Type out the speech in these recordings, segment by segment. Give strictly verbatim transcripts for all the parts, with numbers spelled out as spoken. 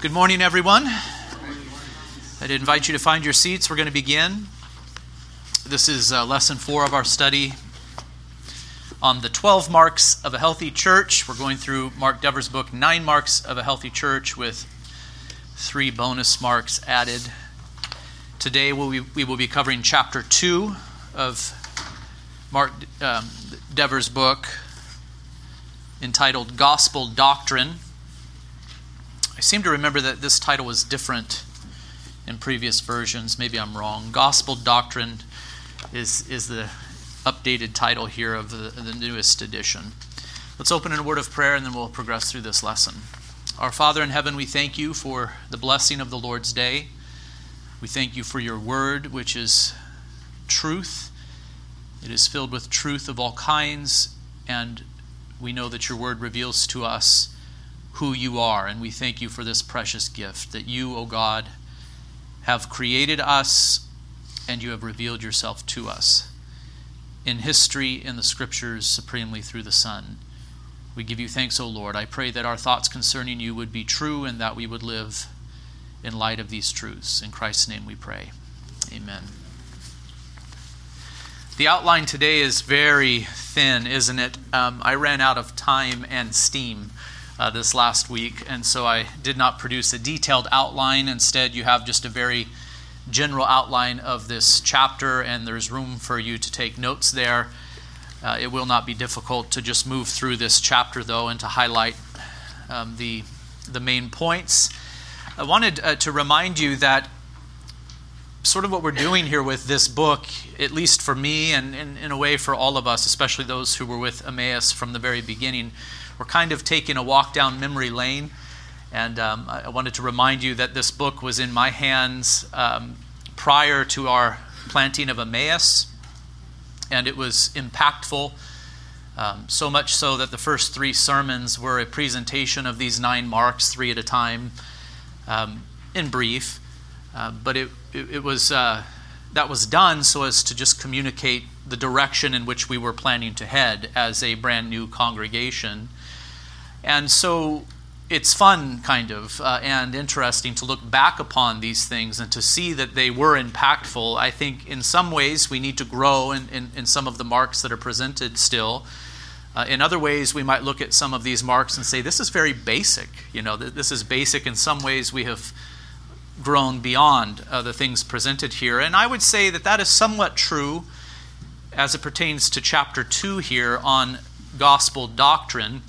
Good morning, everyone. I'd invite you to find your seats. We're going to begin. This is uh, lesson four of our study on the twelve marks of a healthy church. We're going through Mark Dever's book, Nine Marks of a Healthy Church, with three bonus marks added. Today we'll be, we will be covering chapter two of Mark um, Dever's book, entitled Gospel Doctrine. I seem to remember that this title was different in previous versions. Maybe I'm wrong. Gospel Doctrine is, is the updated title here of the, the newest edition. Let's open in a word of prayer, and then we'll progress through this lesson. Our Father in heaven, we thank you for the blessing of the Lord's day. We thank you for your word, which is truth. It is filled with truth of all kinds, and we know that your word reveals to us who you are, and we thank you for this precious gift that you, O God, have created us and you have revealed yourself to us in history, in the Scriptures, supremely through the Son. We give you thanks, O Lord. I pray that our thoughts concerning you would be true and that we would live in light of these truths. In Christ's name we pray. Amen. The outline today is very thin, isn't it? Um, I ran out of time and steam Uh, this last week, and so I did not produce a detailed outline. Instead, you have just a very general outline of this chapter, and there's room for you to take notes there. Uh, it will not be difficult to just move through this chapter, though, and to highlight um, the, the main points. I wanted uh, to remind you that sort of what we're doing here with this book, at least for me, and, and in a way for all of us, especially those who were with Emmaus from the very beginning, we're kind of taking a walk down memory lane, and um, I wanted to remind you that this book was in my hands um, prior to our planting of Emmaus, and it was impactful, um, so much so that the first three sermons were a presentation of these nine marks, three at a time, um, in brief, uh, but it, it, it was uh, that was done so as to just communicate the direction in which we were planning to head as a brand new congregation. And so it's fun, kind of, uh, and interesting to look back upon these things and to see that they were impactful. I think in some ways we need to grow in, in, in some of the marks that are presented still. Uh, in other ways, we might look at some of these marks and say, this is very basic. You know, th- this is basic. In some ways, we have grown beyond uh, the things presented here. And I would say that that is somewhat true as it pertains to chapter two here on gospel doctrine.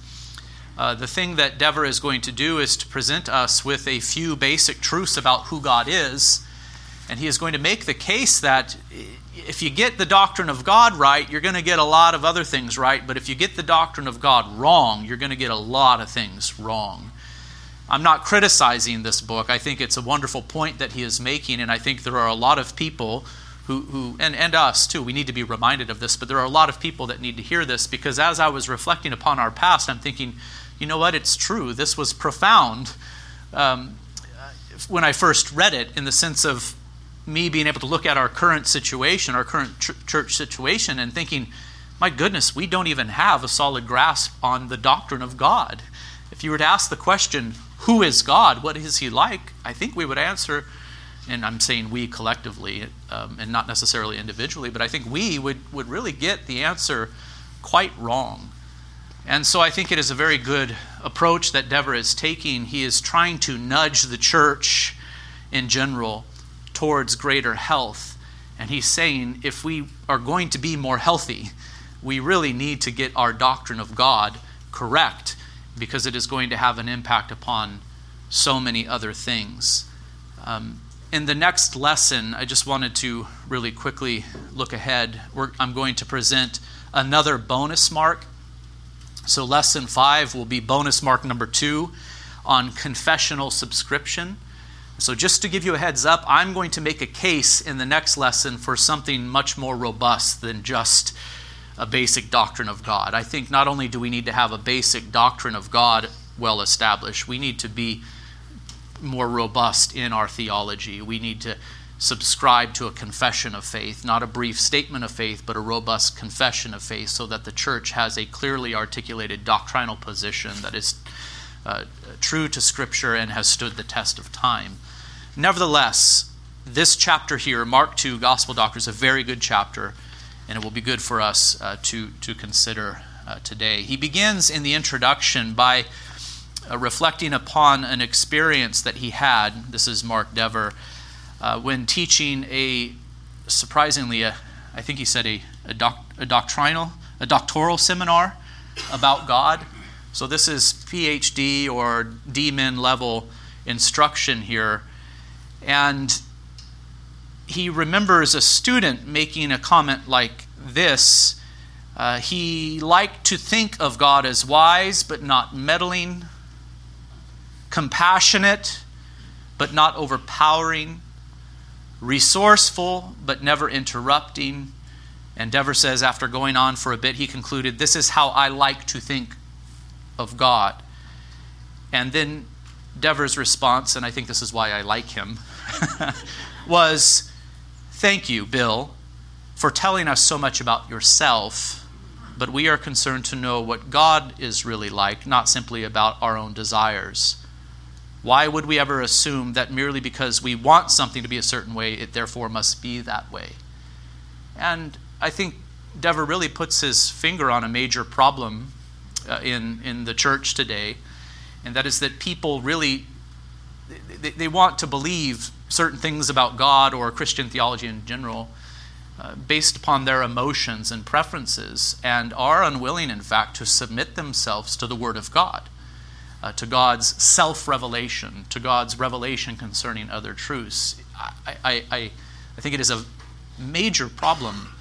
Uh, the thing that Dever is going to do is to present us with a few basic truths about who God is, and he is going to make the case that if you get the doctrine of God right, you're going to get a lot of other things right, but if you get the doctrine of God wrong, you're going to get a lot of things wrong. I'm not criticizing this book. I think it's a wonderful point that he is making, and I think there are a lot of people Who, who and, and us too, we need to be reminded of this, but there are a lot of people that need to hear this, because as I was reflecting upon our past, I'm thinking, you know what, it's true. This was profound um, when I first read it, in the sense of me being able to look at our current situation, our current ch- church situation, and thinking, my goodness, we don't even have a solid grasp on the doctrine of God. If you were to ask the question, who is God? What is he like? I think we would answer, and I'm saying we collectively, um, and not necessarily individually, but I think we would, would really get the answer quite wrong. And so I think it is a very good approach that Dever is taking. He is trying to nudge the church in general towards greater health. And he's saying, if we are going to be more healthy, we really need to get our doctrine of God correct, because it is going to have an impact upon so many other things. Um, In the next lesson, I just wanted to really quickly look ahead. We're, I'm going to present another bonus mark. So lesson five will be bonus mark number two on confessional subscription. So just to give you a heads up, I'm going to make a case in the next lesson for something much more robust than just a basic doctrine of God. I think not only do we need to have a basic doctrine of God well established, we need to be more robust in our theology. We need to subscribe to a confession of faith, not a brief statement of faith, but a robust confession of faith, so that the church has a clearly articulated doctrinal position that is uh, true to Scripture and has stood the test of time. Nevertheless, this chapter here, Mark two, Gospel Doctrine, is a very good chapter, and it will be good for us uh, to, to consider uh, today. He begins in the introduction by uh, reflecting upon an experience that he had. This is Mark Dever, uh, when teaching a, surprisingly, a, I think he said a, a, doc, a doctrinal, a doctoral seminar about God. So this is P H D or D Min level instruction here. And he remembers a student making a comment like this. Uh, he liked to think of God as wise but not meddling, compassionate but not overpowering, resourceful but never interrupting. And Dever says, after going on for a bit, he concluded, this is how I like to think of God. And then Dever's response, and I think this is why I like him, was, thank you, Bill, for telling us so much about yourself, but we are concerned to know what God is really like, not simply about our own desires. Why would we ever assume that merely because we want something to be a certain way, it therefore must be that way? And I think Dever really puts his finger on a major problem uh, in, in the church today, and that is that people really, they, they want to believe certain things about God or Christian theology in general uh, based upon their emotions and preferences, and are unwilling, in fact, to submit themselves to the Word of God, uh, to God's self-revelation, to God's revelation concerning other truths. I, I, I, I think it is a major problem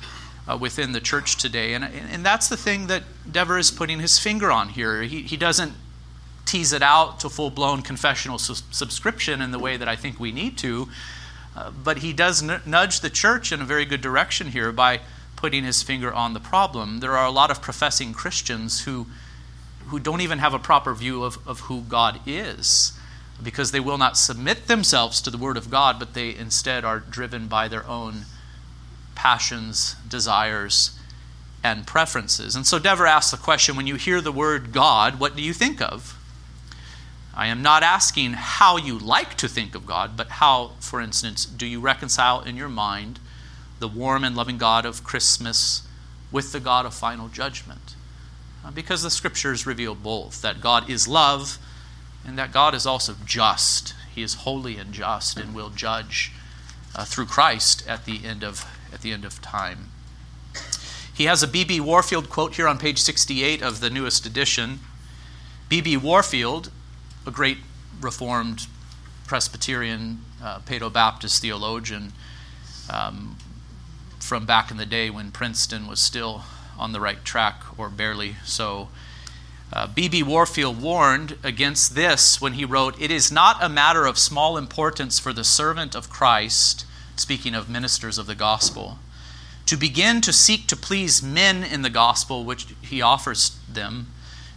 Uh, within the church today. And, and that's the thing that Dever is putting his finger on here. He, he doesn't tease it out to full-blown confessional su- subscription in the way that I think we need to, uh, but he does n- nudge the church in a very good direction here by putting his finger on the problem. There are a lot of professing Christians who, who don't even have a proper view of, of who God is, because they will not submit themselves to the Word of God, but they instead are driven by their own passions, desires, and preferences. And so Dever asks the question, when you hear the word God, what do you think of? I am not asking how you like to think of God, but how, for instance, do you reconcile in your mind the warm and loving God of Christmas with the God of final judgment? Because the Scriptures reveal both, that God is love and that God is also just. He is holy and just and will judge uh, through Christ at the end of at the end of time. He has a B B Warfield quote here on page sixty-eight of the newest edition. B B Warfield, a great Reformed Presbyterian uh, Paedo-Baptist theologian um, from back in the day when Princeton was still on the right track, or barely so. Uh, B B Warfield warned against this when he wrote, "It is not a matter of small importance for the servant of Christ," speaking of ministers of the gospel, "to begin to seek to please men in the gospel which he offers them.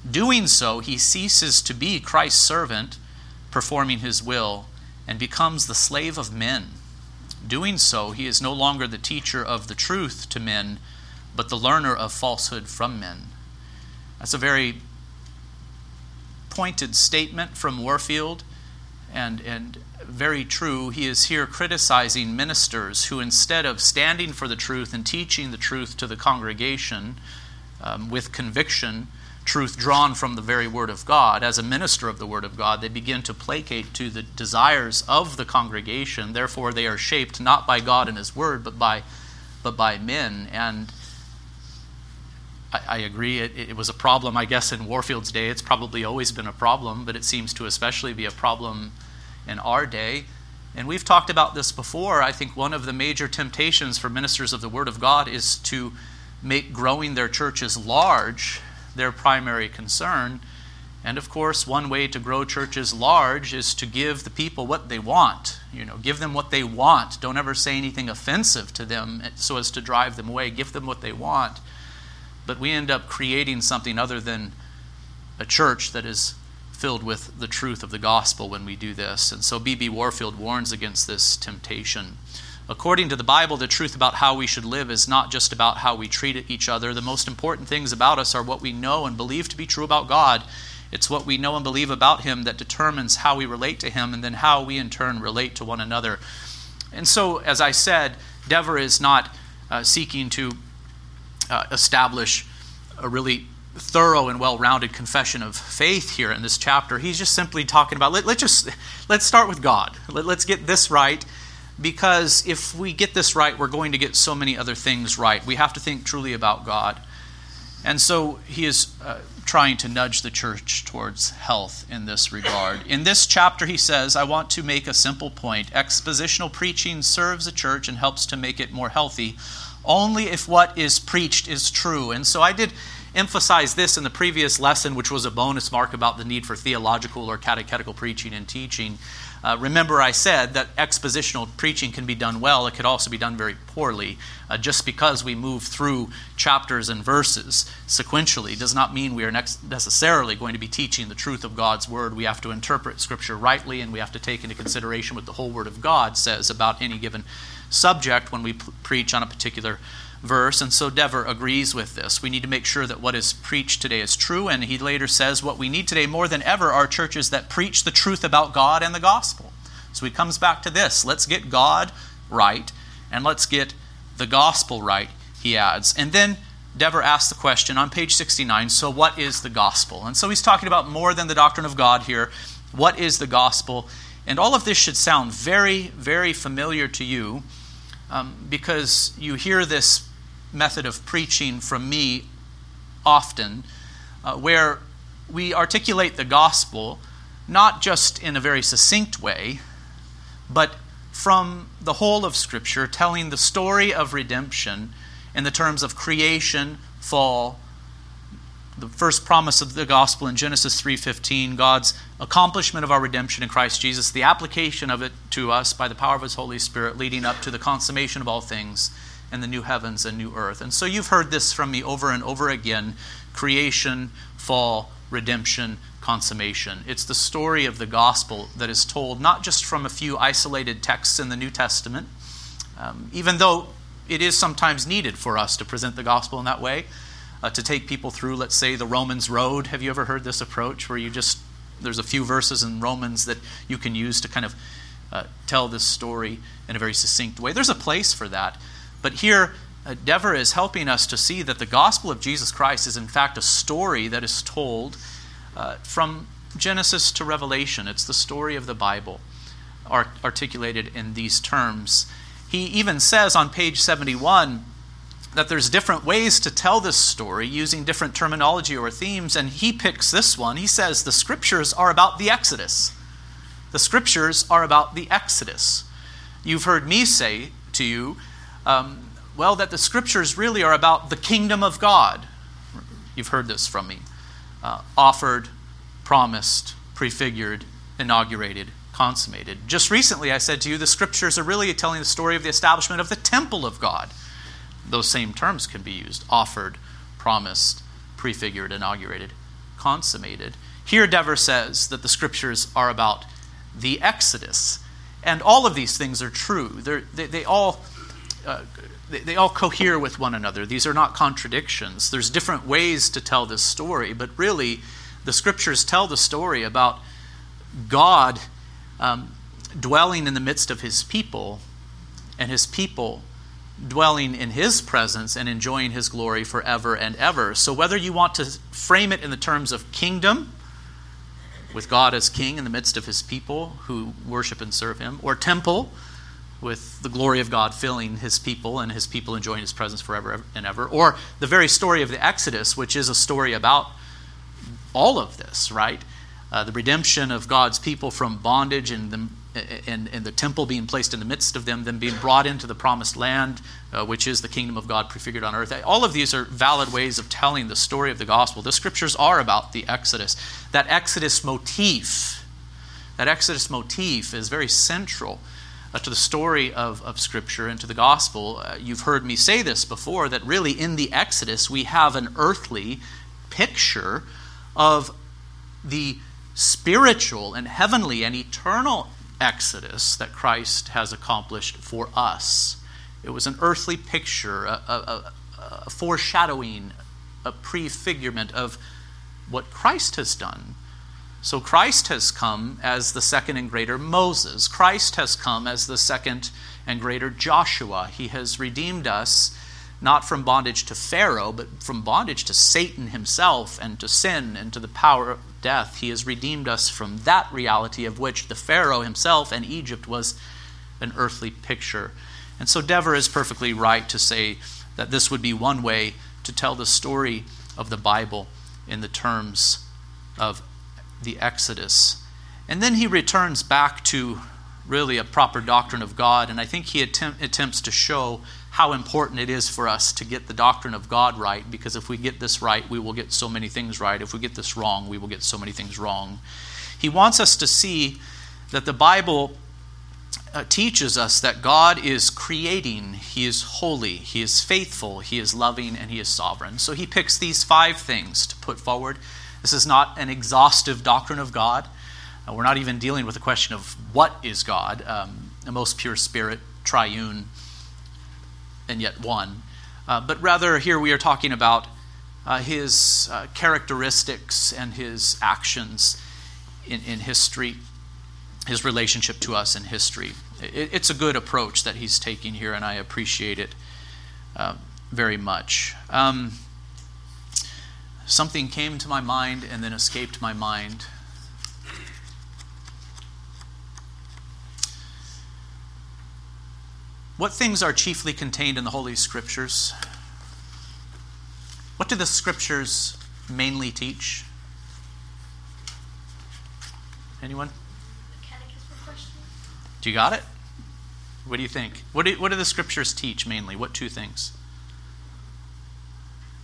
Doing so, he ceases to be Christ's servant, performing his will, and becomes the slave of men. Doing so, he is no longer the teacher of the truth to men, but the learner of falsehood from men." That's a very pointed statement from Warfield, and and very true. He is here criticizing ministers who, instead of standing for the truth and teaching the truth to the congregation um, with conviction, truth drawn from the very Word of God, as a minister of the Word of God, they begin to placate to the desires of the congregation. Therefore, they are shaped not by God and His Word, but by but by men. And I, I agree, it, it was a problem, I guess, in Warfield's day. It's probably always been a problem, but it seems to especially be a problem in our day. And we've talked about this before. I think one of the major temptations for ministers of the Word of God is to make growing their churches large their primary concern. And of course, one way to grow churches large is to give the people what they want. You know, give them what they want. Don't ever say anything offensive to them so as to drive them away. Give them what they want. But we end up creating something other than a church that is filled with the truth of the gospel when we do this. And so B B Warfield warns against this temptation. According to the Bible, the truth about how we should live is not just about how we treat each other. The most important things about us are what we know and believe to be true about God It's what we know and believe about him that determines how we relate to him and then how we in turn relate to one another. And so, as I said, Dever is not uh, seeking to uh, establish a really thorough and well-rounded confession of faith here in this chapter. He's just simply talking about, let, let's just, let's start with God. Let, let's get this right, because if we get this right, we're going to get so many other things right. We have to think truly about God. And so he is uh, trying to nudge the church towards health in this regard. In this chapter, he says, I want to make a simple point. Expositional preaching serves the church and helps to make it more healthy only if what is preached is true. And so I did emphasize this in the previous lesson, which was a bonus mark about the need for theological or catechetical preaching and teaching. Uh, remember I said that expositional preaching can be done well. It could also be done very poorly. Uh, just because we move through chapters and verses sequentially does not mean we are next necessarily going to be teaching the truth of God's Word. We have to interpret Scripture rightly, and we have to take into consideration what the whole Word of God says about any given subject when we p- preach on a particular verse. And so Dever agrees with this. We need to make sure that what is preached today is true. And he later says what we need today more than ever are churches that preach the truth about God and the gospel. So he comes back to this. Let's get God right and let's get the gospel right, he adds. And then Dever asks the question on page sixty-nine, so what is the gospel? And so he's talking about more than the doctrine of God here. What is the gospel? And all of this should sound very, very familiar to you um, because you hear this method of preaching from me often, uh, where we articulate the gospel not just in a very succinct way, but from the whole of Scripture, telling the story of redemption in the terms of creation, fall, the first promise of the gospel in Genesis three fifteen, God's accomplishment of our redemption in Christ Jesus, the application of it to us by the power of His Holy Spirit leading up to the consummation of all things and the new heavens and new earth. And so you've heard this from me over and over again. Creation, fall, redemption, consummation. It's the story of the gospel that is told, not just from a few isolated texts in the New Testament, um, even though it is sometimes needed for us to present the gospel in that way, uh, to take people through, let's say, the Romans road. Have you ever heard this approach where you just, there's a few verses in Romans that you can use to kind of uh, tell this story in a very succinct way? There's a place for that. But here, Dever is helping us to see that the gospel of Jesus Christ is in fact a story that is told uh, from Genesis to Revelation. It's the story of the Bible art- articulated in these terms. He even says on page seventy-one that there's different ways to tell this story using different terminology or themes, and he picks this one. He says the Scriptures are about the Exodus. The Scriptures are about the Exodus. You've heard me say to you, Um, well, that the Scriptures really are about the kingdom of God. You've heard this from me. Uh, offered, promised, prefigured, inaugurated, consummated. Just recently I said to you, the Scriptures are really telling the story of the establishment of the temple of God. Those same terms can be used. Offered, promised, prefigured, inaugurated, consummated. Here Dever says that the Scriptures are about the Exodus. And all of these things are true. They're, they, they all... Uh, they, they all cohere with one another. These are not contradictions. There's different ways to tell this story, but really the Scriptures tell the story about God um, dwelling in the midst of His people and His people dwelling in His presence and enjoying His glory forever and ever. So whether you want to frame it in the terms of kingdom, with God as king in the midst of His people who worship and serve Him, or temple, with the glory of God filling His people and His people enjoying His presence forever and ever. Or the very story of the Exodus, which is a story about all of this, right? Uh, the redemption of God's people from bondage and the, and, and the temple being placed in the midst of them, them being brought into the promised land, uh, which is the kingdom of God prefigured on earth. All of these are valid ways of telling the story of the gospel. The Scriptures are about the Exodus. That Exodus motif, that Exodus motif is very central Uh, to the story of, of Scripture and to the gospel. Uh, you've heard me say this before, that really in the Exodus we have an earthly picture of the spiritual and heavenly and eternal Exodus that Christ has accomplished for us. It was an earthly picture, a, a, a foreshadowing, a prefigurement of what Christ has done So Christ has come as the second and greater Moses. Christ has come as the second and greater Joshua. He has redeemed us not from bondage to Pharaoh, but from bondage to Satan himself and to sin and to the power of death. He has redeemed us from that reality of which the Pharaoh himself and Egypt was an earthly picture. And so Dever is perfectly right to say that this would be one way to tell the story of the Bible in the terms of the Exodus. And then he returns back to really a proper doctrine of God, and I think he attempt, attempts to show how important it is for us to get the doctrine of God right, because if we get this right, we will get so many things right. If we get this wrong, we will get so many things wrong. He wants us to see that the Bible uh, teaches us that God is creating, He is holy, He is faithful, He is loving, and He is sovereign. So he picks these five things to put forward. This is not an exhaustive doctrine of God. Uh, we're not even dealing with the question of what is God, um, the most pure spirit, triune, and yet one. Uh, but rather here we are talking about uh, his uh, characteristics and his actions in, in history, his relationship to us in history. It, it's a good approach that he's taking here, and I appreciate it uh, very much. Um, Something came to my mind and then escaped my mind. What things are chiefly contained in the Holy Scriptures? What do the Scriptures mainly teach? Anyone? The catechism question. Do you got it? What do you think? What do, what do the Scriptures teach mainly? What two things?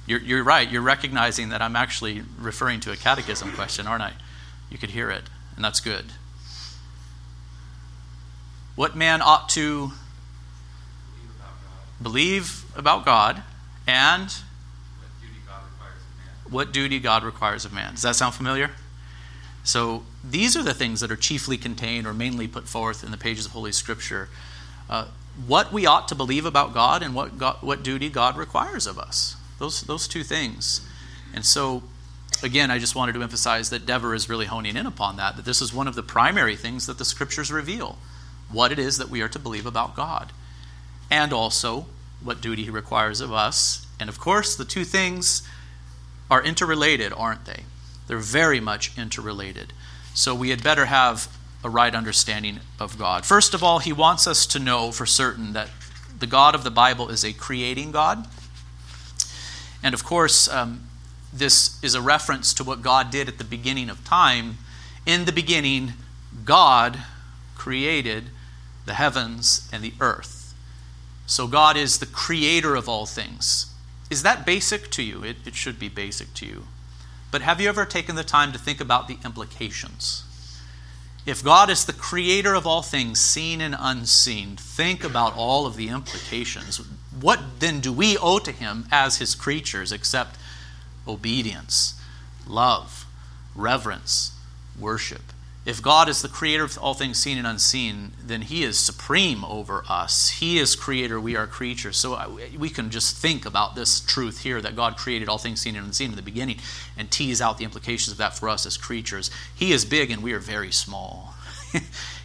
You're, you're right. You're recognizing that I'm actually referring to a catechism question, aren't I? You could hear it, and that's good. What man ought to believe about God, and what duty God requires of man. What duty God requires of man. Does that sound familiar? So these are the things that are chiefly contained or mainly put forth in the pages of Holy Scripture. Uh, what we ought to believe about God and what God, what duty God requires of us. Those those two things. And so, again, I just wanted to emphasize that Dever is really honing in upon that, that this is one of the primary things that the Scriptures reveal, what it is that we are to believe about God, and also what duty He requires of us. And, of course, the two things are interrelated, aren't they? They're very much interrelated. So we had better have a right understanding of God. First of all, He wants us to know for certain that the God of the Bible is a creating God. And of course, um, this is a reference to what God did at the beginning of time. In the beginning, God created the heavens and the earth. So God is the creator of all things. Is that basic to you? It, it should be basic to you. But have you ever taken the time to think about the implications? If God is the creator of all things, seen and unseen, think about all of the implications. What then do we owe to Him as His creatures except obedience, love, reverence, worship? If God is the creator of all things seen and unseen, then He is supreme over us. He is creator, we are creatures. So we can just think about this truth here that God created all things seen and unseen in the beginning and tease out the implications of that for us as creatures. He is big and we are very small.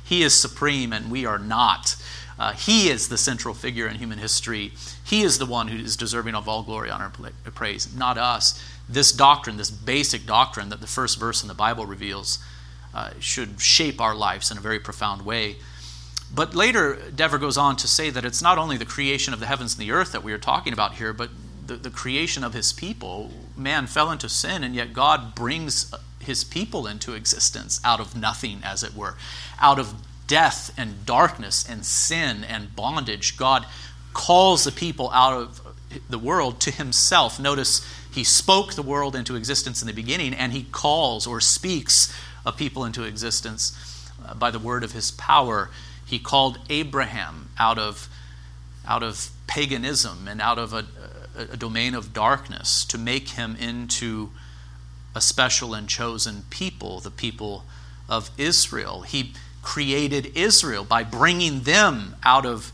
He is supreme and we are not. Uh, he is the central figure in human history. He is the one who is deserving of all glory, honor, and praise, not us. This doctrine, this basic doctrine that the first verse in the Bible reveals, uh, should shape our lives in a very profound way. But later, Dever goes on to say that it's not only the creation of the heavens and the earth that we are talking about here, but the, the creation of His people. Man fell into sin, and yet God brings His people into existence out of nothing, as it were, out of death and darkness and sin and bondage. God calls the people out of the world to Himself. Notice He spoke the world into existence in the beginning, and He calls or speaks a people into existence by the word of His power. He called Abraham out of, out of paganism and out of a, a domain of darkness to make him into a special and chosen people, the people of Israel. He created Israel by bringing them out of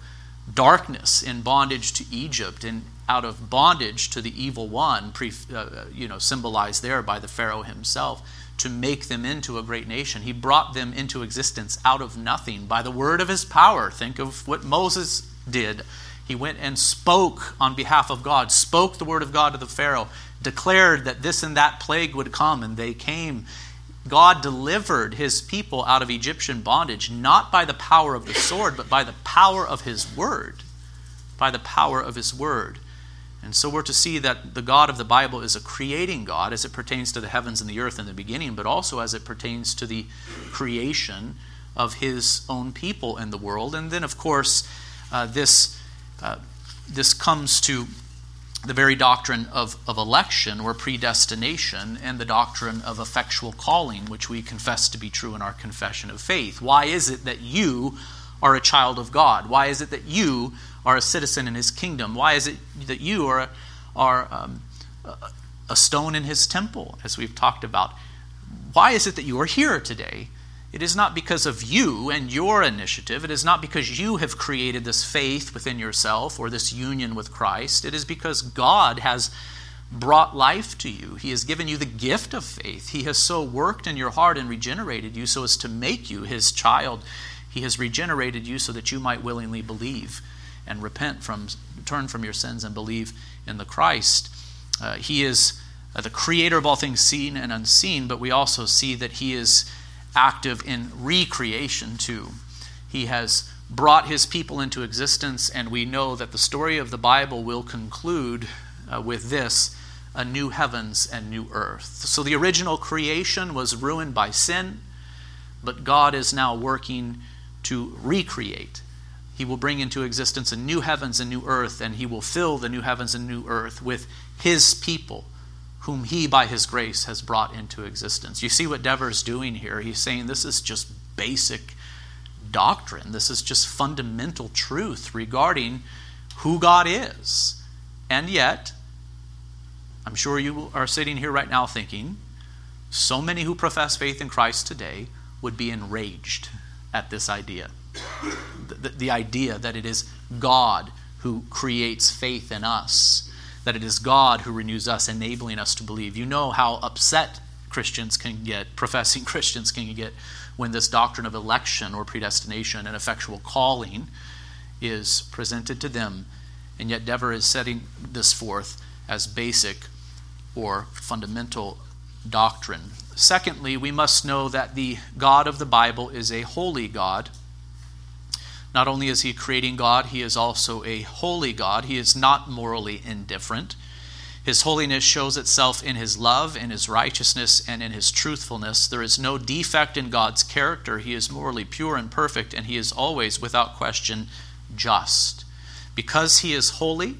darkness in bondage to Egypt and out of bondage to the evil one, pre, uh, you know, symbolized there by the Pharaoh himself, to make them into a great nation. He brought them into existence out of nothing by the word of his power. Think of what Moses did. He went and spoke on behalf of God, spoke the word of God to the Pharaoh, declared that this and that plague would come, and they came. God delivered his people out of Egyptian bondage, not by the power of the sword, but by the power of his word. By the power of his word. And so we're to see that the God of the Bible is a creating God as it pertains to the heavens and the earth in the beginning, but also as it pertains to the creation of his own people in the world. And then, of course, uh, this uh, this comes to the very doctrine of, of election or predestination and the doctrine of effectual calling, which we confess to be true in our confession of faith. Why is it that you are a child of God? Why is it that you are a citizen in his kingdom? Why is it that you are, are um, a stone in his temple, as we've talked about? Why is it that you are here today? It is not because of you and your initiative. It is not because you have created this faith within yourself or this union with Christ. It is because God has brought life to you. He has given you the gift of faith. He has so worked in your heart and regenerated you so as to make you his child. He has regenerated you so that you might willingly believe and repent from, turn from your sins and believe in the Christ. Uh, he is uh, the creator of all things seen and unseen, but we also see that he is active in recreation too. He has brought his people into existence, and we know that the story of the Bible will conclude uh, with this, a new heavens and new earth. So the original creation was ruined by sin, but God is now working to recreate. He will bring into existence a new heavens and new earth, and he will fill the new heavens and new earth with his people, whom he, by his grace, has brought into existence. You see what Dever's doing here. He's saying this is just basic doctrine. This is just fundamental truth regarding who God is. And yet, I'm sure you are sitting here right now thinking, so many who profess faith in Christ today would be enraged at this idea. The, the idea that it is God who creates faith in us, that it is God who renews us, enabling us to believe. You know how upset Christians can get, professing Christians can get, when this doctrine of election or predestination and effectual calling is presented to them. And yet Dever is setting this forth as basic or fundamental doctrine. Secondly, we must know that the God of the Bible is a holy God. Not only is he creating God, he is also a holy God. He is not morally indifferent. His holiness shows itself in his love, in his righteousness, and in his truthfulness. There is no defect in God's character. He is morally pure and perfect, and he is always, without question, just. Because he is holy,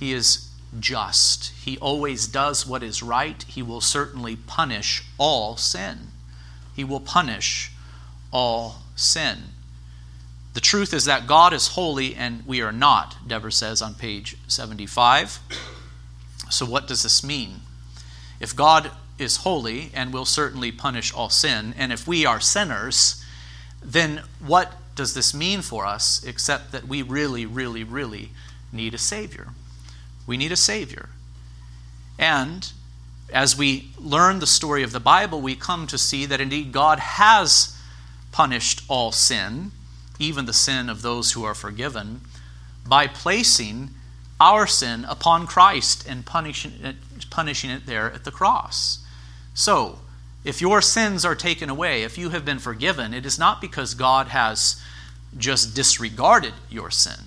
he is just. He always does what is right. He will certainly punish all sin. He will punish all sin. The truth is that God is holy and we are not, Dever says on page seventy-five. So what does this mean? If God is holy and will certainly punish all sin, and if we are sinners, then what does this mean for us except that we really, really, really need a Savior? We need a Savior. And as we learn the story of the Bible, we come to see that indeed God has punished all sin, even the sin of those who are forgiven, by placing our sin upon Christ and punishing it, punishing it there at the cross. So, if your sins are taken away, if you have been forgiven, it is not because God has just disregarded your sin.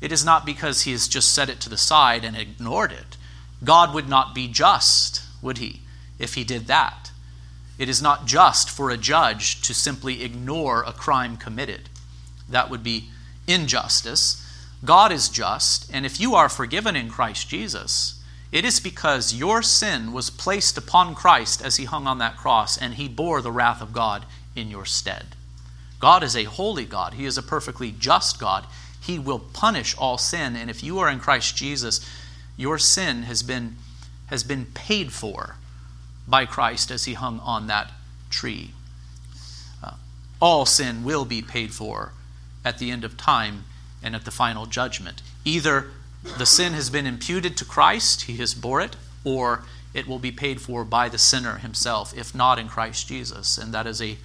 It is not because he has just set it to the side and ignored it. God would not be just, would he, if he did that? It is not just for a judge to simply ignore a crime committed. That would be injustice. God is just, and if you are forgiven in Christ Jesus, it is because your sin was placed upon Christ as he hung on that cross, and he bore the wrath of God in your stead. God is a holy God. He is a perfectly just God. He will punish all sin, and if you are in Christ Jesus, your sin has been, has been paid for by Christ as he hung on that tree. Uh, all sin will be paid for at the end of time and at the final judgment. Either the sin has been imputed to Christ, he has bore it, or it will be paid for by the sinner himself, if not in Christ Jesus. And that is a,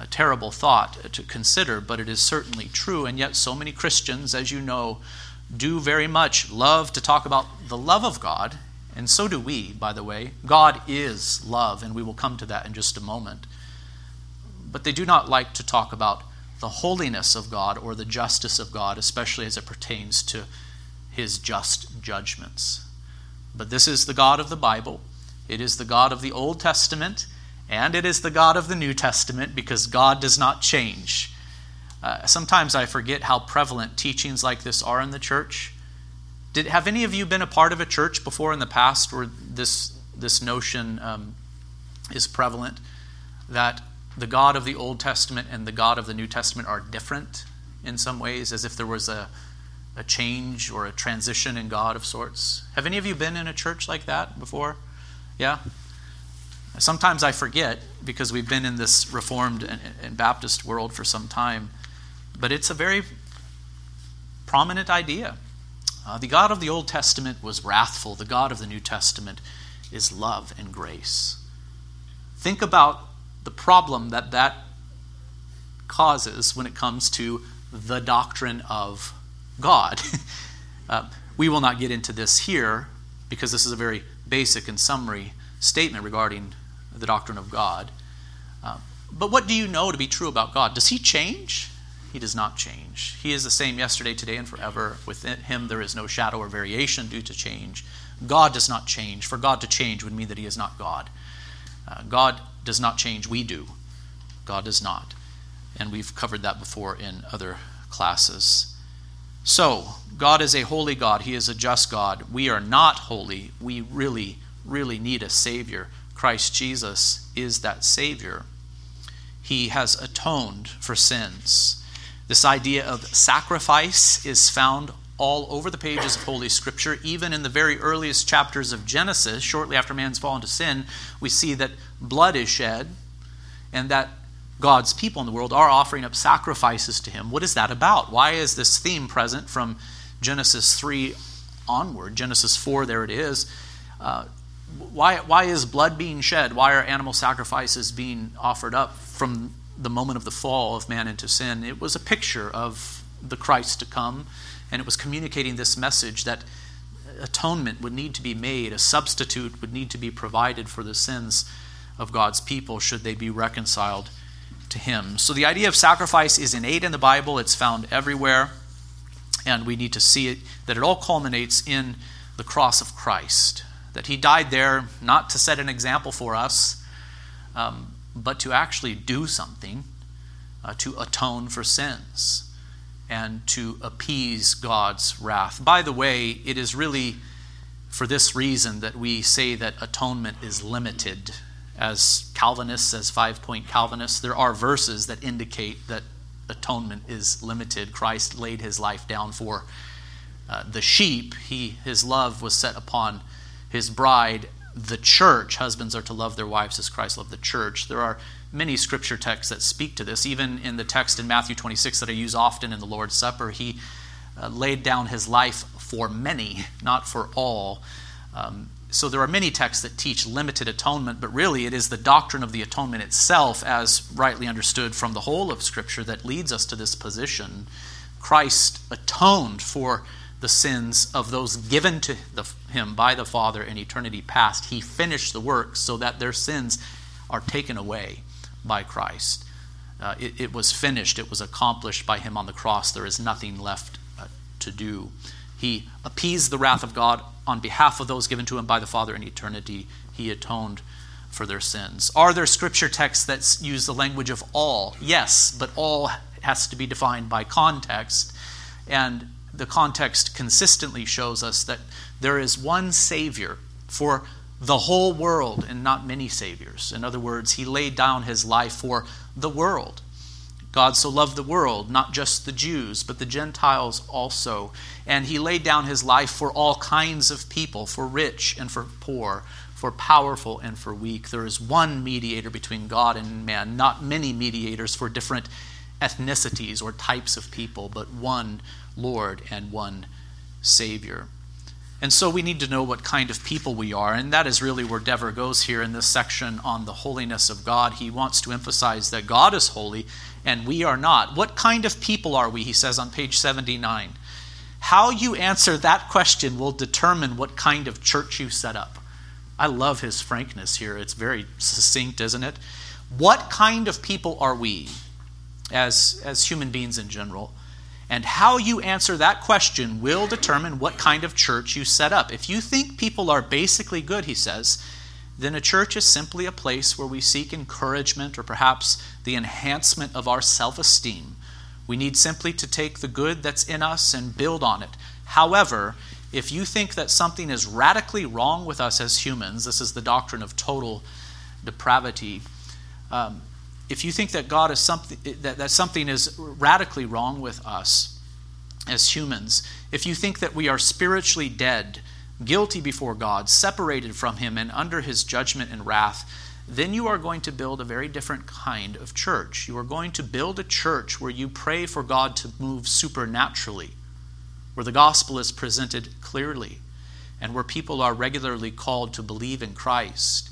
a terrible thought to consider, but it is certainly true. And yet so many Christians, as you know, do very much love to talk about the love of God, and so do we, by the way. God is love, and we will come to that in just a moment. But they do not like to talk about the holiness of God or the justice of God, especially as it pertains to his just judgments. But this is the God of the Bible. It is the God of the Old Testament, and it is the God of the New Testament, because God does not change. Uh, sometimes I forget how prevalent teachings like this are in the church. Did, have any of you been a part of a church before in the past where this, this notion um, is prevalent, that the God of the Old Testament and the God of the New Testament are different in some ways, as if there was a a change or a transition in God of sorts? Have any of you been in a church like that before? Yeah? Sometimes I forget, because we've been in this Reformed and, and Baptist world for some time, but it's a very prominent idea. Uh, the God of the Old Testament was wrathful. The God of the New Testament is love and grace. Think about the problem that that causes when it comes to the doctrine of God. uh, we will not get into this here, because this is a very basic and summary statement regarding the doctrine of God. Uh, but what do you know to be true about God? Does he change? He does not change. He is the same yesterday, today, and forever. Within him there is no shadow or variation due to change. God does not change. For God to change would mean that he is not God. Uh, God does not change. We do. God does not. And we've covered that before in other classes. So, God is a holy God. He is a just God. We are not holy. We really, really need a Savior. Christ Jesus is that Savior. He has atoned for sins. This idea of sacrifice is found all over the pages of Holy Scripture. Even in the very earliest chapters of Genesis, shortly after man's fall into sin, we see that blood is shed, and that God's people in the world are offering up sacrifices to him. What is that about? Why is this theme present from Genesis three onward? Genesis four, there it is. Uh, why, why is blood being shed? Why are animal sacrifices being offered up from the moment of the fall of man into sin? It was a picture of the Christ to come, and it was communicating this message that atonement would need to be made, a substitute would need to be provided for the sins of God's people should they be reconciled to him. So the idea of sacrifice is innate in the Bible. It's found everywhere, and we need to see it, that it all culminates in the cross of Christ, that he died there not to set an example for us, um, but to actually do something, uh, to atone for sins and to appease God's wrath. By the way, it is really for this reason that we say that atonement is limited. As Calvinists, as five-point Calvinists, there are verses that indicate that atonement is limited. Christ laid his life down for uh, the sheep. He, his love was set upon his bride, the church. Husbands are to love their wives as Christ loved the church. There are many scripture texts that speak to this. Even in the text in Matthew twenty-six that I use often in the Lord's Supper, he uh, laid down his life for many, not for all. Um, So there are many texts that teach limited atonement, but really it is the doctrine of the atonement itself, as rightly understood from the whole of Scripture, that leads us to this position. Christ atoned for the sins of those given to the, him by the Father in eternity past. He finished the work so that their sins are taken away by Christ. Uh, it, it was finished. It was accomplished by him on the cross. There is nothing left uh, to do. He appeased the wrath of God on behalf of those given to him by the Father in eternity. He atoned for their sins. Are there scripture texts that use the language of all? Yes, but all has to be defined by context. And the context consistently shows us that there is one Savior for the whole world and not many saviors. In other words, he laid down his life for the world. God so loved the world, not just the Jews, but the Gentiles also. And he laid down his life for all kinds of people, for rich and for poor, for powerful and for weak. There is one mediator between God and man, not many mediators for different ethnicities or types of people, but one Lord and one Savior. And so we need to know what kind of people we are, and that is really where Dever goes here in this section on the holiness of God. He wants to emphasize that God is holy and we are not. What kind of people are we, he says on page seventy-nine. How you answer that question will determine what kind of church you set up. I love his frankness here. It's very succinct, isn't it? What kind of people are we as, as human beings in general? And how you answer that question will determine what kind of church you set up. If you think people are basically good, he says, then a church is simply a place where we seek encouragement or perhaps the enhancement of our self-esteem. We need simply to take the good that's in us and build on it. However, if you think that something is radically wrong with us as humans, this is the doctrine of total depravity, um, if you think that God is something that, that something is radically wrong with us as humans, if you think that we are spiritually dead, guilty before God, separated from Him and under His judgment and wrath, then you are going to build a very different kind of church. You are going to build a church where you pray for God to move supernaturally, where the gospel is presented clearly, and where people are regularly called to believe in Christ.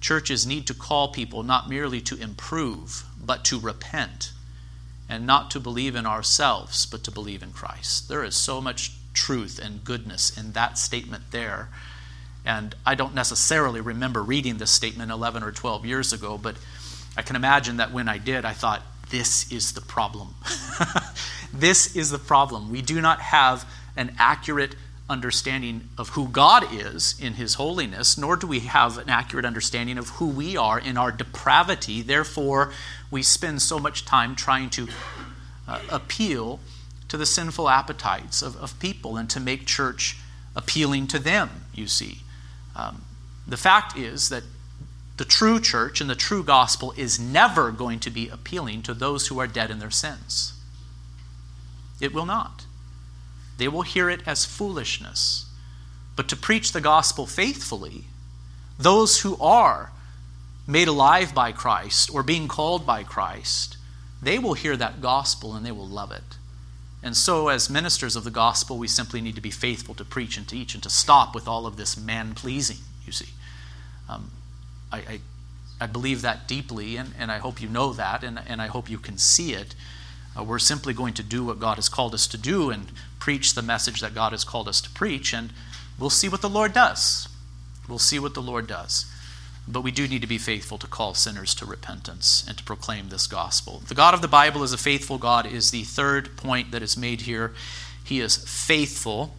Churches need to call people not merely to improve, but to repent, and not to believe in ourselves, but to believe in Christ. There is so much truth and goodness in that statement there. And I don't necessarily remember reading this statement eleven or twelve years ago, but I can imagine that when I did, I thought, this is the problem. This is the problem. We do not have an accurate understanding of who God is in His holiness, nor do we have an accurate understanding of who we are in our depravity. Therefore, we spend so much time trying to uh, appeal to the sinful appetites of, of people and to make church appealing to them, you see. Um, the fact is that the true church and the true gospel is never going to be appealing to those who are dead in their sins. It will not. They will hear it as foolishness. But to preach the gospel faithfully, those who are made alive by Christ or being called by Christ, they will hear that gospel and they will love it. And so as ministers of the gospel, we simply need to be faithful to preach and teach and to stop with all of this man-pleasing, you see. Um, I, I, I believe that deeply, and, and I hope you know that, and, and I hope you can see it. Uh, we're simply going to do what God has called us to do and preach the message that God has called us to preach, and we'll see what the Lord does. We'll see what the Lord does. But we do need to be faithful to call sinners to repentance and to proclaim this gospel. The God of the Bible is a faithful God is the third point that is made here. He is faithful.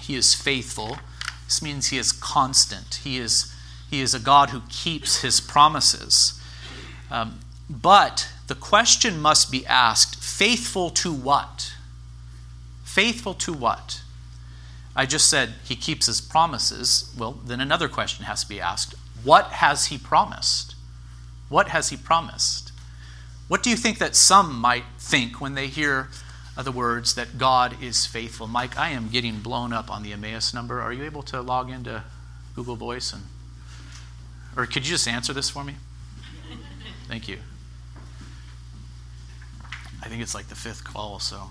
He is faithful. This means He is constant. He is He is a God who keeps His promises. Um, but the question must be asked, faithful to what? Faithful to what? I just said He keeps His promises. Well, then another question has to be asked. What has He promised? What has He promised? What do you think that some might think when they hear the words that God is faithful? Mike, I am getting blown up on the Emmaus number. Are you able to log into Google Voice and... Or could you just answer this for me? Thank you. I think it's like the fifth call, so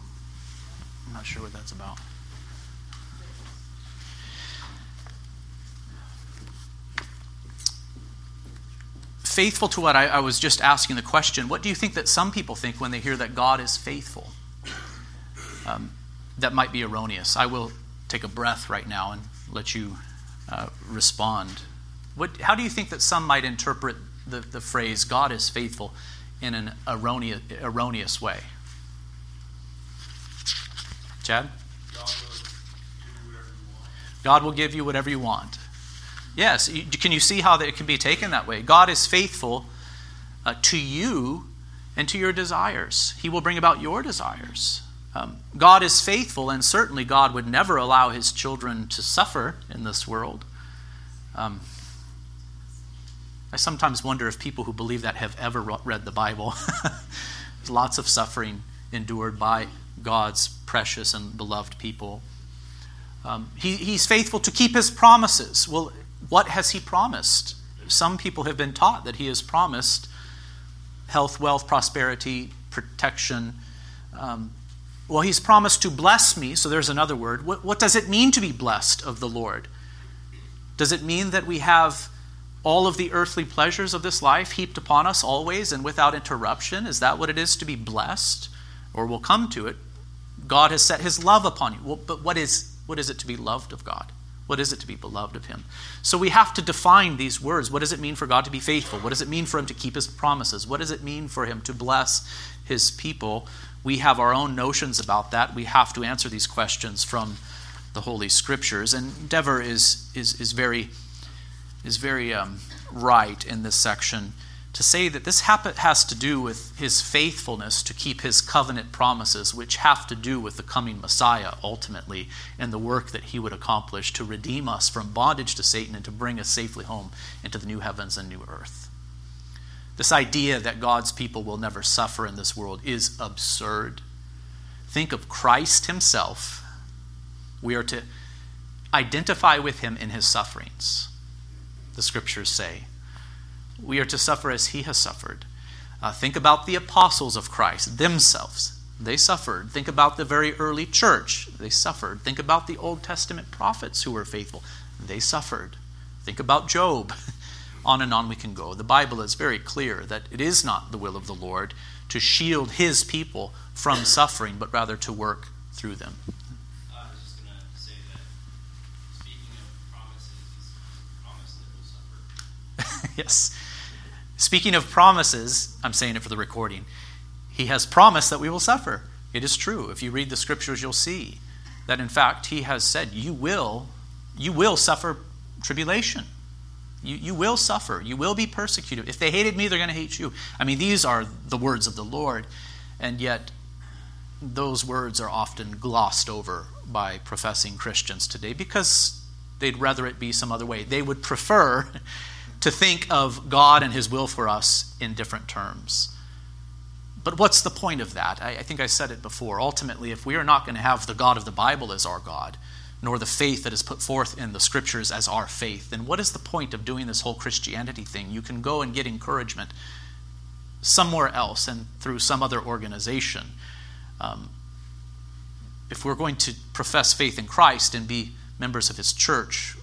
I'm not sure what that's about. Faithful to what? I, I was just asking the question, what do you think that some people think when they hear that God is faithful? Um, that might be erroneous. I will take a breath right now and let you uh, respond. What, how do you think that some might interpret the, the phrase, God is faithful, in an erroneous, erroneous way? Chad? God will give you whatever you want. God will give you whatever you want. Yes, you, can you see how that it can be taken that way? God is faithful uh, to you and to your desires. He will bring about your desires. Um, God is faithful, and certainly God would never allow His children to suffer in this world. Um I sometimes wonder if people who believe that have ever read the Bible. There's lots of suffering endured by God's precious and beloved people. Um, he, he's faithful to keep His promises. Well, what has He promised? Some people have been taught that He has promised health, wealth, prosperity, protection, um, Well, he's promised to bless me, so there's another word. What, what does it mean to be blessed of the Lord? Does it mean that we have all of the earthly pleasures of this life heaped upon us always and without interruption? Is that what it is to be blessed? Or we'll come to it. God has set his love upon you. Well, but what is what is it to be loved of God? What is it to be beloved of him? So we have to define these words. What does it mean for God to be faithful? What does it mean for him to keep his promises? What does it mean for him to bless his people? We have our own notions about that. We have to answer these questions from the Holy Scriptures. And Dever is is is very is very um, right in this section to say that this habit has to do with his faithfulness to keep his covenant promises, which have to do with the coming Messiah, ultimately, and the work that he would accomplish to redeem us from bondage to Satan and to bring us safely home into the new heavens and new earth. This idea that God's people will never suffer in this world is absurd. Think of Christ himself. We are to identify with him in his sufferings, the Scriptures say. We are to suffer as he has suffered. Uh, think about the apostles of Christ themselves. They suffered. Think about the very early church. They suffered. Think about the Old Testament prophets who were faithful. They suffered. Think about Job. On and on we can go. The Bible is very clear that it is not the will of the Lord to shield his people from suffering, but rather to work through them. Yes. Speaking of promises, I'm saying it for the recording, he has promised that we will suffer. It is true. If you read the Scriptures, you'll see that, in fact, he has said, you will, you will suffer tribulation. You, you will suffer. You will be persecuted. If they hated me, they're going to hate you. I mean, these are the words of the Lord, and yet those words are often glossed over by professing Christians today because they'd rather it be some other way. They would prefer to think of God and his will for us in different terms. But what's the point of that? I, I think I said it before. Ultimately, if we are not going to have the God of the Bible as our God, nor the faith that is put forth in the Scriptures as our faith, then what is the point of doing this whole Christianity thing? You can go and get encouragement somewhere else and through some other organization. Um, if we're going to profess faith in Christ and be members of his church,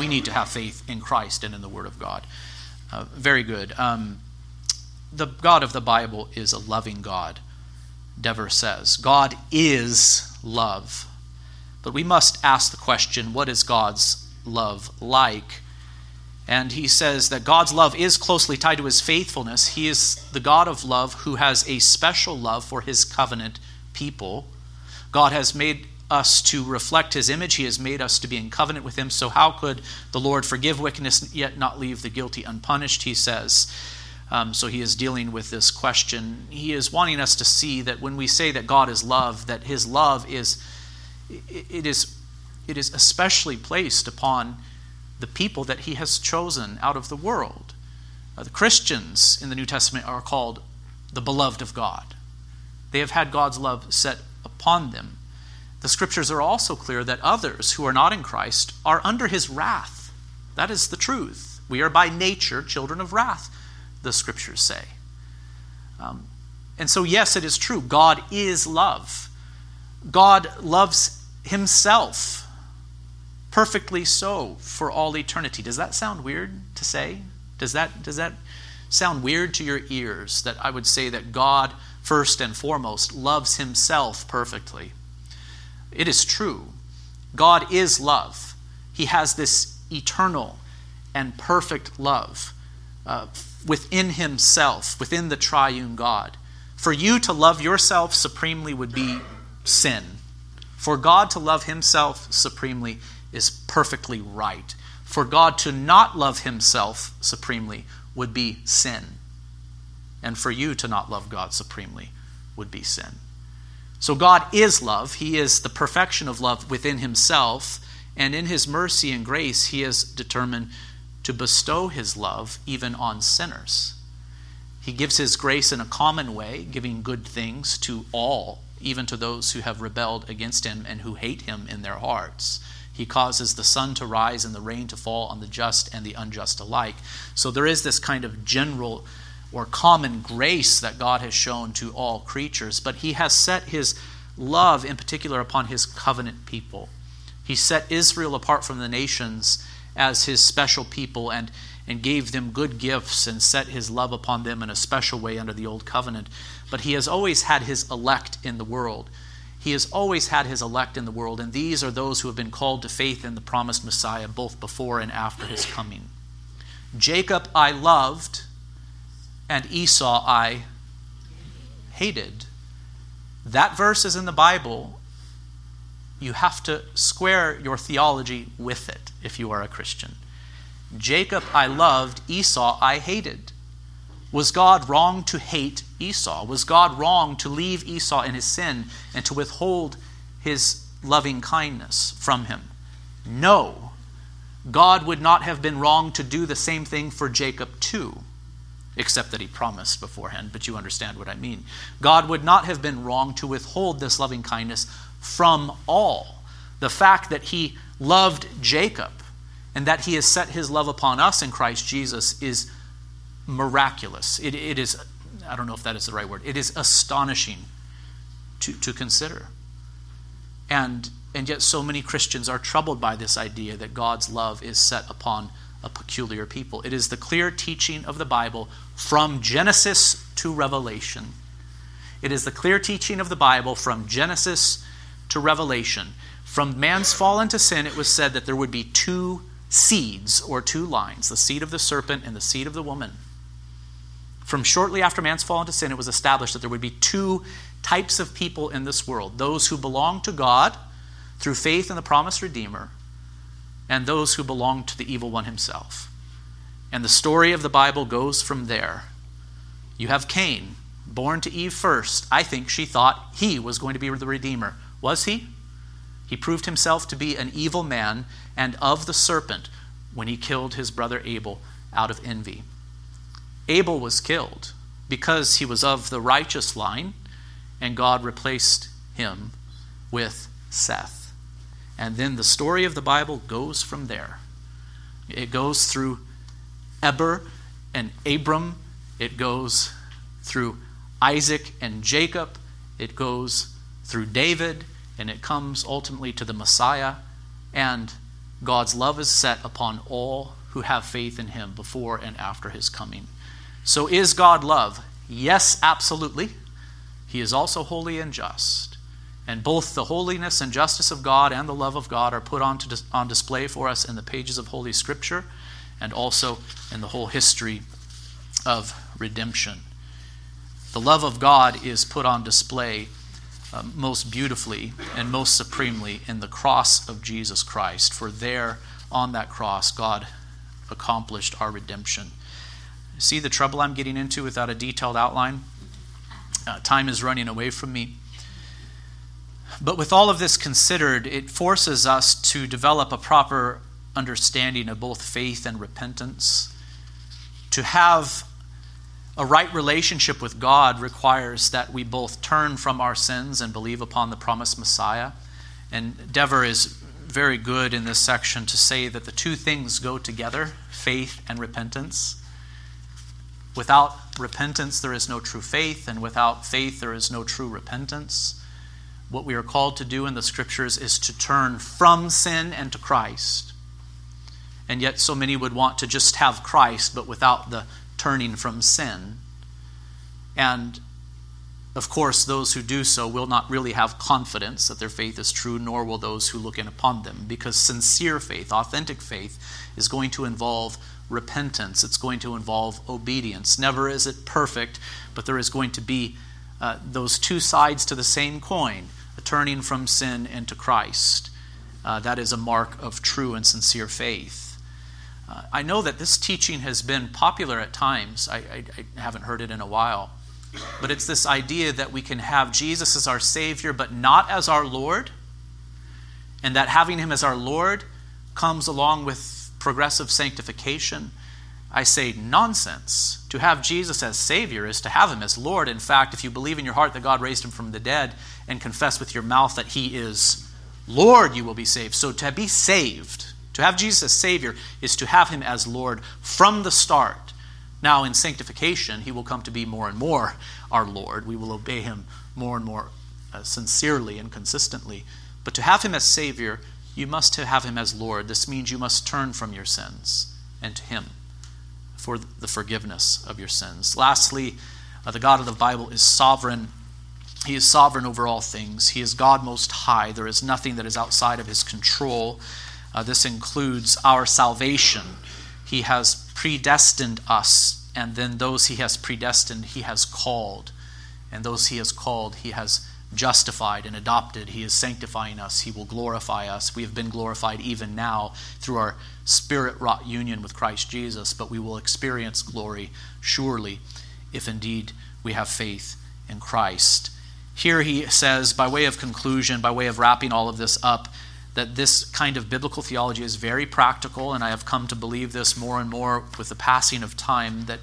we need to have faith in Christ and in the Word of God. Uh, very good. Um, the God of the Bible is a loving God, Dever says. God is love. But we must ask the question, what is God's love like? And he says that God's love is closely tied to his faithfulness. He is the God of love who has a special love for his covenant people. God has made us to reflect his image. He has made us to be in covenant with him. So how could the Lord forgive wickedness yet not leave the guilty unpunished, he says. Um, so he is dealing with this question. He is wanting us to see that when we say that God is love, that his love is, it is, it is especially placed upon the people that he has chosen out of the world. Uh, the Christians in the New Testament are called the beloved of God. They have had God's love set upon them. The Scriptures are also clear that others who are not in Christ are under his wrath. That is the truth. We are by nature children of wrath, the Scriptures say. Um, and so, yes, it is true. God is love. God loves himself perfectly so for all eternity. Does that sound weird to say? Does that, does that sound weird to your ears that I would say that God, first and foremost, loves himself perfectly? It is true. God is love. He has this eternal and perfect love uh, within himself, within the triune God. For you to love yourself supremely would be sin. For God to love himself supremely is perfectly right. For God to not love himself supremely would be sin. And for you to not love God supremely would be sin. So God is love. He is the perfection of love within himself. And in his mercy and grace, he is determined to bestow his love even on sinners. He gives his grace in a common way, giving good things to all, even to those who have rebelled against him and who hate him in their hearts. He causes the sun to rise and the rain to fall on the just and the unjust alike. So there is this kind of general or common grace that God has shown to all creatures, but he has set his love in particular upon his covenant people. He set Israel apart from the nations as his special people and, and gave them good gifts and set his love upon them in a special way under the old covenant. But he has always had his elect in the world. He has always had his elect in the world, and these are those who have been called to faith in the promised Messiah both before and after his coming. Jacob I loved, and Esau I hated. That verse is in the Bible. You have to square your theology with it if you are a Christian. Jacob I loved, Esau I hated. Was God wrong to hate Esau? Was God wrong to leave Esau in his sin and to withhold his loving kindness from him? No. God would not have been wrong to do the same thing for Jacob too, except that he promised beforehand, but you understand what I mean. God would not have been wrong to withhold this loving kindness from all. The fact that he loved Jacob and that he has set his love upon us in Christ Jesus is miraculous. It, it is, I don't know if that is the right word, it is astonishing to, to consider. And, and yet so many Christians are troubled by this idea that God's love is set upon a peculiar people. It is the clear teaching of the Bible from Genesis to Revelation. It is the clear teaching of the Bible from Genesis to Revelation. From man's fall into sin, it was said that there would be two seeds or two lines, the seed of the serpent and the seed of the woman. From shortly after man's fall into sin, it was established that there would be two types of people in this world. Those who belong to God through faith in the promised Redeemer, and those who belong to the evil one himself. And the story of the Bible goes from there. You have Cain, born to Eve first. I think she thought he was going to be the Redeemer. Was he? He proved himself to be an evil man and of the serpent when he killed his brother Abel out of envy. Abel was killed because he was of the righteous line, and God replaced him with Seth. And then the story of the Bible goes from there. It goes through Eber and Abram. It goes through Isaac and Jacob. It goes through David. And it comes ultimately to the Messiah. And God's love is set upon all who have faith in him before and after his coming. So is God love? Yes, absolutely. He is also holy and just. And both the holiness and justice of God and the love of God are put on, to, on display for us in the pages of Holy Scripture and also in the whole history of redemption. The love of God is put on display uh, most beautifully and most supremely in the cross of Jesus Christ. For there, on that cross, God accomplished our redemption. See the trouble I'm getting into without a detailed outline? Uh, time is running away from me. But with all of this considered, it forces us to develop a proper understanding of both faith and repentance. To have a right relationship with God requires that we both turn from our sins and believe upon the promised Messiah. And Dever is very good in this section to say that the two things go together, faith and repentance. Without repentance, there is no true faith, and without faith, there is no true repentance. What we are called to do in the Scriptures is to turn from sin and to Christ. And yet so many would want to just have Christ, but without the turning from sin. And, of course, those who do so will not really have confidence that their faith is true, nor will those who look in upon them, because sincere faith, authentic faith, is going to involve repentance. It's going to involve obedience. Never is it perfect, but there is going to be Uh, those two sides to the same coin, a turning from sin into Christ. Uh, that is a mark of true and sincere faith. Uh, I know that this teaching has been popular at times. I, I, I haven't heard it in a while. But it's this idea that we can have Jesus as our Savior, but not as our Lord, and that having him as our Lord comes along with progressive sanctification. I say nonsense. To have Jesus as Savior is to have him as Lord. In fact, if you believe in your heart that God raised him from the dead and confess with your mouth that he is Lord, you will be saved. So to be saved, to have Jesus as Savior, is to have him as Lord from the start. Now in sanctification, he will come to be more and more our Lord. We will obey him more and more uh, sincerely and consistently. But to have him as Savior, you must have him as Lord. This means you must turn from your sins and to him for the forgiveness of your sins. Lastly, uh, the God of the Bible is sovereign. He is sovereign over all things. He is God Most High. There is nothing that is outside of his control. Uh, this includes our salvation. He has predestined us, and then those he has predestined, he has called. And those he has called, he has justified and adopted. He is sanctifying us. He will glorify us. We have been glorified even now through our Spirit-wrought union with Christ Jesus, but we will experience glory surely if indeed we have faith in Christ. Here he says, by way of conclusion, by way of wrapping all of this up, that this kind of biblical theology is very practical, and I have come to believe this more and more with the passing of time, that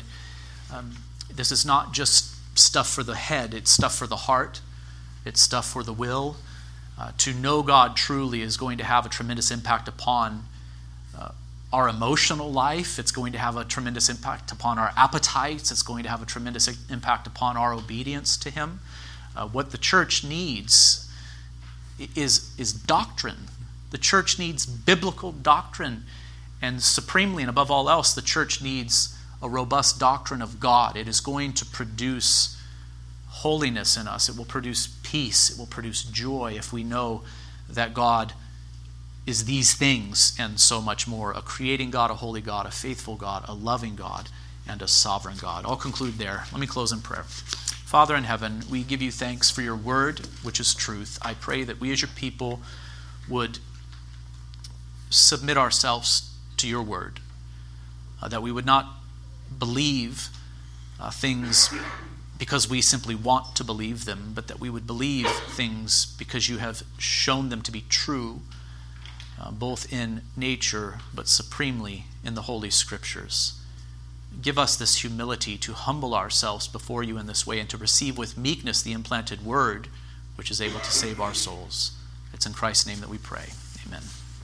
um, this is not just stuff for the head, it's stuff for the heart, it's stuff for the will. Uh, to know God truly is going to have a tremendous impact upon uh, our emotional life. It's going to have a tremendous impact upon our appetites. It's going to have a tremendous impact upon our obedience to him. Uh, what the church needs is, is doctrine. The church needs biblical doctrine. And supremely and above all else, the church needs a robust doctrine of God. It is going to produce holiness in us. It will produce peace. It will produce joy if we know that God is these things and so much more. A creating God, a holy God, a faithful God, a loving God, and a sovereign God. I'll conclude there. Let me close in prayer. Father in heaven, we give you thanks for your word, which is truth. I pray that we as your people would submit ourselves to your word, uh, that we would not believe uh, things because we simply want to believe them, but that we would believe things because you have shown them to be true, uh, both in nature, but supremely in the Holy Scriptures. Give us this humility to humble ourselves before you in this way and to receive with meekness the implanted word, which is able to save our souls. It's in Christ's name that we pray. Amen.